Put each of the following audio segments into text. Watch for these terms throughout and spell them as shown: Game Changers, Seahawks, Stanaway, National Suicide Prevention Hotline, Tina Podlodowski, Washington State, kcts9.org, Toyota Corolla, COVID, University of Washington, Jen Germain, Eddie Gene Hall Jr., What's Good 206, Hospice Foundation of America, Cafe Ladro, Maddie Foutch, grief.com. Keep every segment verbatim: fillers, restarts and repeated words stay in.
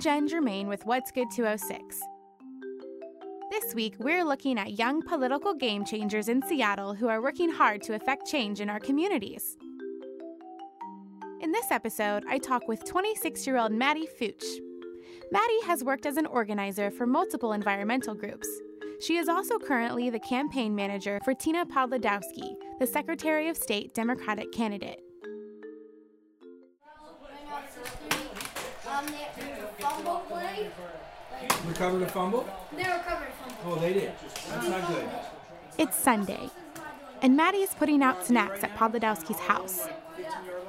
Jen Germain with What's Good two oh six. This week, we're looking at young political game changers in Seattle who are working hard to affect change in our communities. In this episode, I talk with twenty-six-year-old Maddie Foutch. Maddie has worked as an organizer for multiple environmental groups. She is also currently the campaign manager for Tina Podlodowski, the Secretary of State Democratic candidate. Um, fumble play. Like, recovered a fumble? They recovered a fumble. Oh, they did. That's not good. It's Sunday, and Maddie is putting out snacks at Podlodowski's house.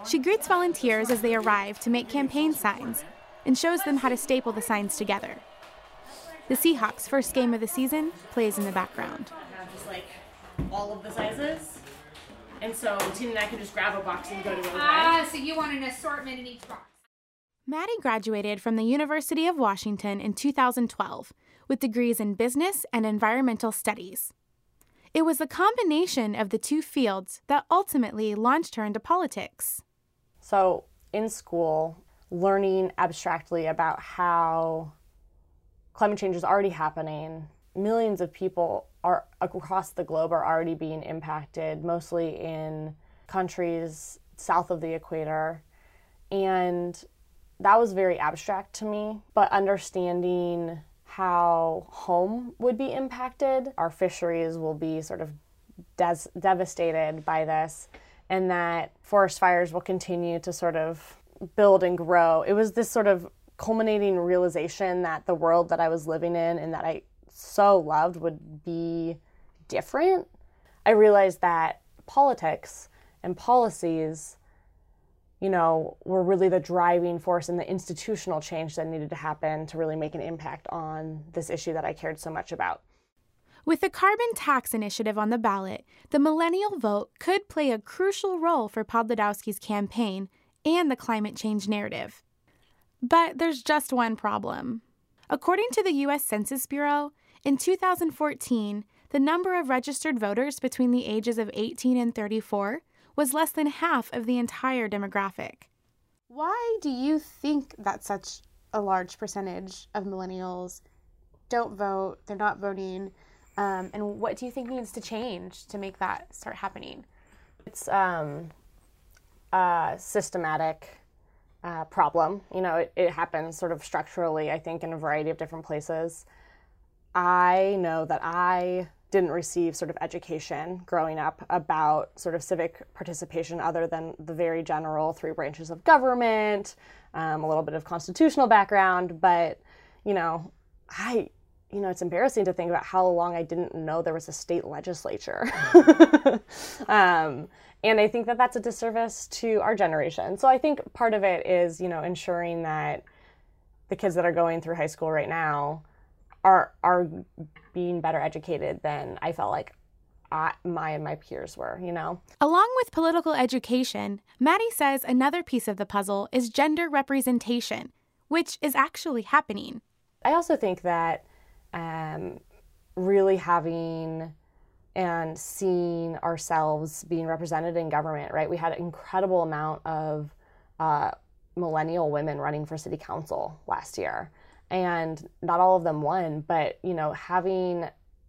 She greets volunteers as they arrive to make campaign signs and shows them how to staple the signs together. The Seahawks' first game of the season plays in the background. I have just like all of the sizes, and so Tina and I can just grab a box and go to the other. Ah, so you want an assortment in each box. Maddie graduated from the University of Washington in two thousand twelve with degrees in business and environmental studies. It was the combination of the two fields that ultimately launched her into politics. So in school, learning abstractly about how climate change is already happening. Millions of people are across the globe are already being impacted, mostly in countries south of the equator. And that was very abstract to me, but understanding how home would be impacted, our fisheries will be sort of des- devastated by this, and that forest fires will continue to sort of build and grow. It was this sort of culminating realization that the world that I was living in and that I so loved would be different. I realized that politics and policies, you know, were really the driving force and the institutional change that needed to happen to really make an impact on this issue that I cared so much about. With the carbon tax initiative on the ballot, the millennial vote could play a crucial role for Podlodowski's campaign and the climate change narrative. But there's just one problem. According to the U S Census Bureau, in two thousand fourteen, the number of registered voters between the ages of eighteen and thirty-four was less than half of the entire demographic. Why do you think that such a large percentage of millennials don't vote, they're not voting, um, and what do you think needs to change to make that start happening? It's um, a systematic Uh, problem. You know, it, it happens sort of structurally, I think, in a variety of different places. I know that I didn't receive sort of education growing up about sort of civic participation other than the very general three branches of government, um, a little bit of constitutional background, but, you know, I, you know, it's embarrassing to think about how long I didn't know there was a state legislature. um, And I think that that's a disservice to our generation. So I think part of it is, you know, ensuring that the kids that are going through high school right now are are being better educated than I felt like I, my and my peers were, you know. Along with political education, Maddie says another piece of the puzzle is gender representation, which is actually happening. I also think that um, really having and seeing ourselves being represented in government, right? We had an incredible amount of uh, millennial women running for city council last year, and not all of them won, but, you know, having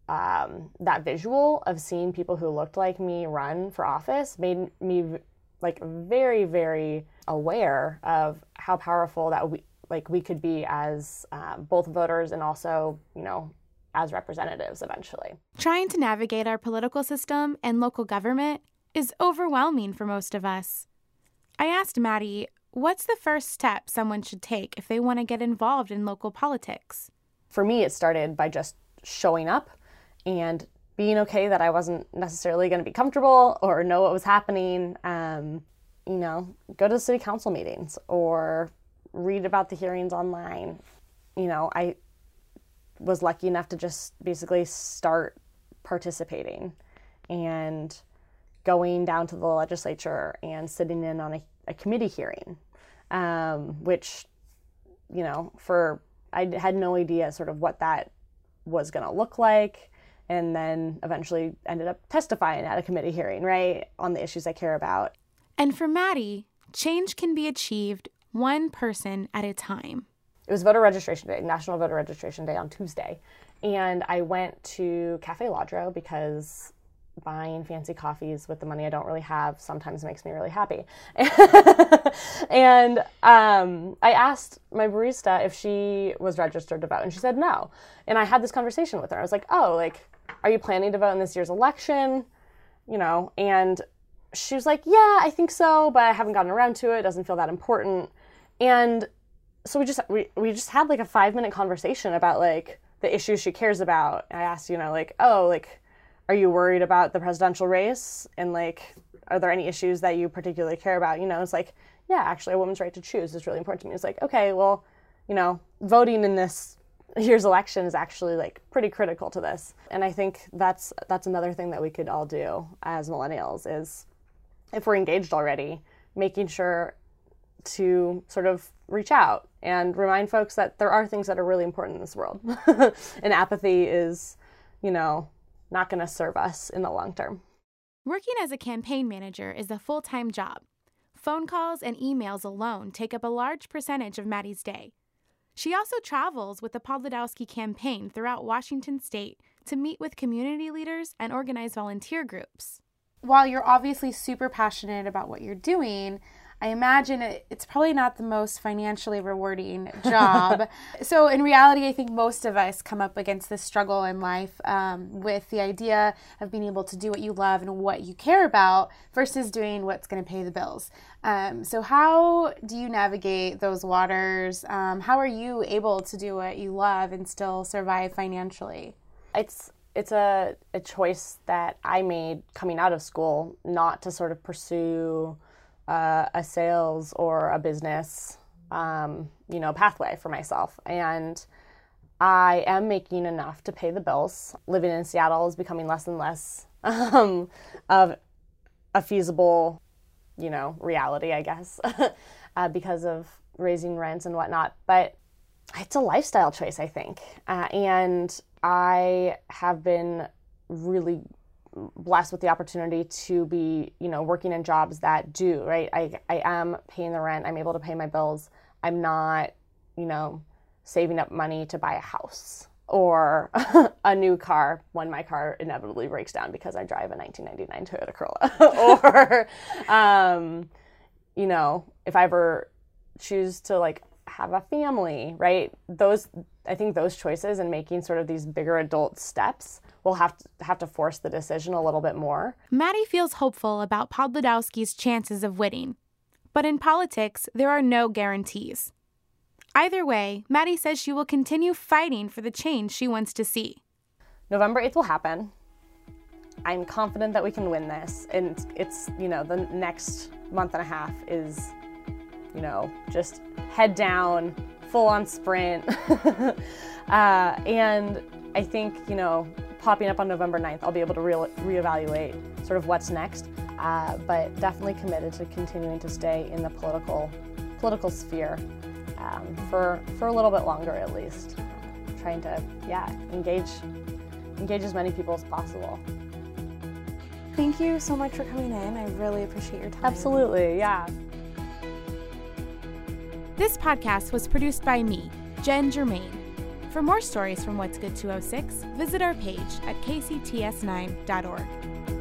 um, that visual of seeing people who looked like me run for office made me, like, very, very aware of how powerful that we, like, we could be as uh, both voters and also, you know, as representatives eventually. Trying to navigate our political system and local government is overwhelming for most of us. I asked Maddie, what's the first step someone should take if they want to get involved in local politics? For me, it started by just showing up and being okay that I wasn't necessarily going to be comfortable or know what was happening. Um, you know, go to the city council meetings or read about the hearings online. You know, I was lucky enough to just basically start participating and going down to the legislature and sitting in on a, a committee hearing, um, which, you know, for, I had no idea sort of what that was going to look like, and then eventually ended up testifying at a committee hearing, right, on the issues I care about. And for Maddie, change can be achieved one person at a time. it was voter registration day, National Voter Registration Day on Tuesday. And I went to Cafe Ladro because buying fancy coffees with the money I don't really have sometimes makes me really happy. And um, I asked my barista if she was registered to vote, and she said no. And I had this conversation with her. I was like, oh, like, are you planning to vote in this year's election? You know, and she was like, yeah, I think so, but I haven't gotten around to it. It doesn't feel that important. And so we just we, we just had like a five minute conversation about like the issues she cares about. I asked, you know, like, oh, like, are you worried about the presidential race? And like, are there any issues that you particularly care about? You know, it's like, yeah, actually a woman's right to choose is really important to me. It's like, okay, well, you know, voting in this year's election is actually like pretty critical to this. And I think that's that's another thing that we could all do as millennials is, if we're engaged already, making sure to sort of reach out and remind folks that there are things that are really important in this world. And apathy is, you know, not going to serve us in the long term. Working as a campaign manager is a full-time job. Phone calls and emails alone take up a large percentage of Maddie's day. She also travels with the Podlodowski campaign throughout Washington state to meet with community leaders and organize volunteer groups. While you're obviously super passionate about what you're doing, I imagine it, it's probably not the most financially rewarding job. So in reality, I think most of us come up against this struggle in life um, with the idea of being able to do what you love and what you care about versus doing what's going to pay the bills. Um, so how do you navigate those waters? Um, how are you able to do what you love and still survive financially? It's it's a, a choice that I made coming out of school, not to sort of pursue Uh, a sales or a business, um, you know, pathway for myself. And I am making enough to pay the bills. Living in Seattle is becoming less and less um, of a feasible, you know, reality, I guess, uh, because of raising rents and whatnot. But it's a lifestyle choice, I think. Uh, and I have been really blessed with the opportunity to be, you know, working in jobs that do, right? I, I am paying the rent. I'm able to pay my bills. I'm not, you know, saving up money to buy a house or a new car when my car inevitably breaks down because I drive a nineteen ninety-nine Toyota Corolla. Or, um, you know, if I ever choose to, like, have a family, right? Those, I think those choices and making sort of these bigger adult steps will have to have to force the decision a little bit more. Maddie feels hopeful about Podlodowski's chances of winning. But in politics, there are no guarantees. Either way, Maddie says she will continue fighting for the change she wants to see. November eighth will happen. I'm confident that we can win this. And it's, you know, the next month and a half is, you know, just head down, full on sprint. uh, and I think, you know, popping up on November ninth, I'll be able to re- reevaluate sort of what's next, uh, but definitely committed to continuing to stay in the political political sphere um, for, for a little bit longer at least. Trying to, yeah, engage, engage as many people as possible. Thank you so much for coming in. I really appreciate your time. Absolutely, yeah. This podcast was produced by me, Jen Germain. For more stories from What's Good two oh six, visit our page at k c t s nine dot org.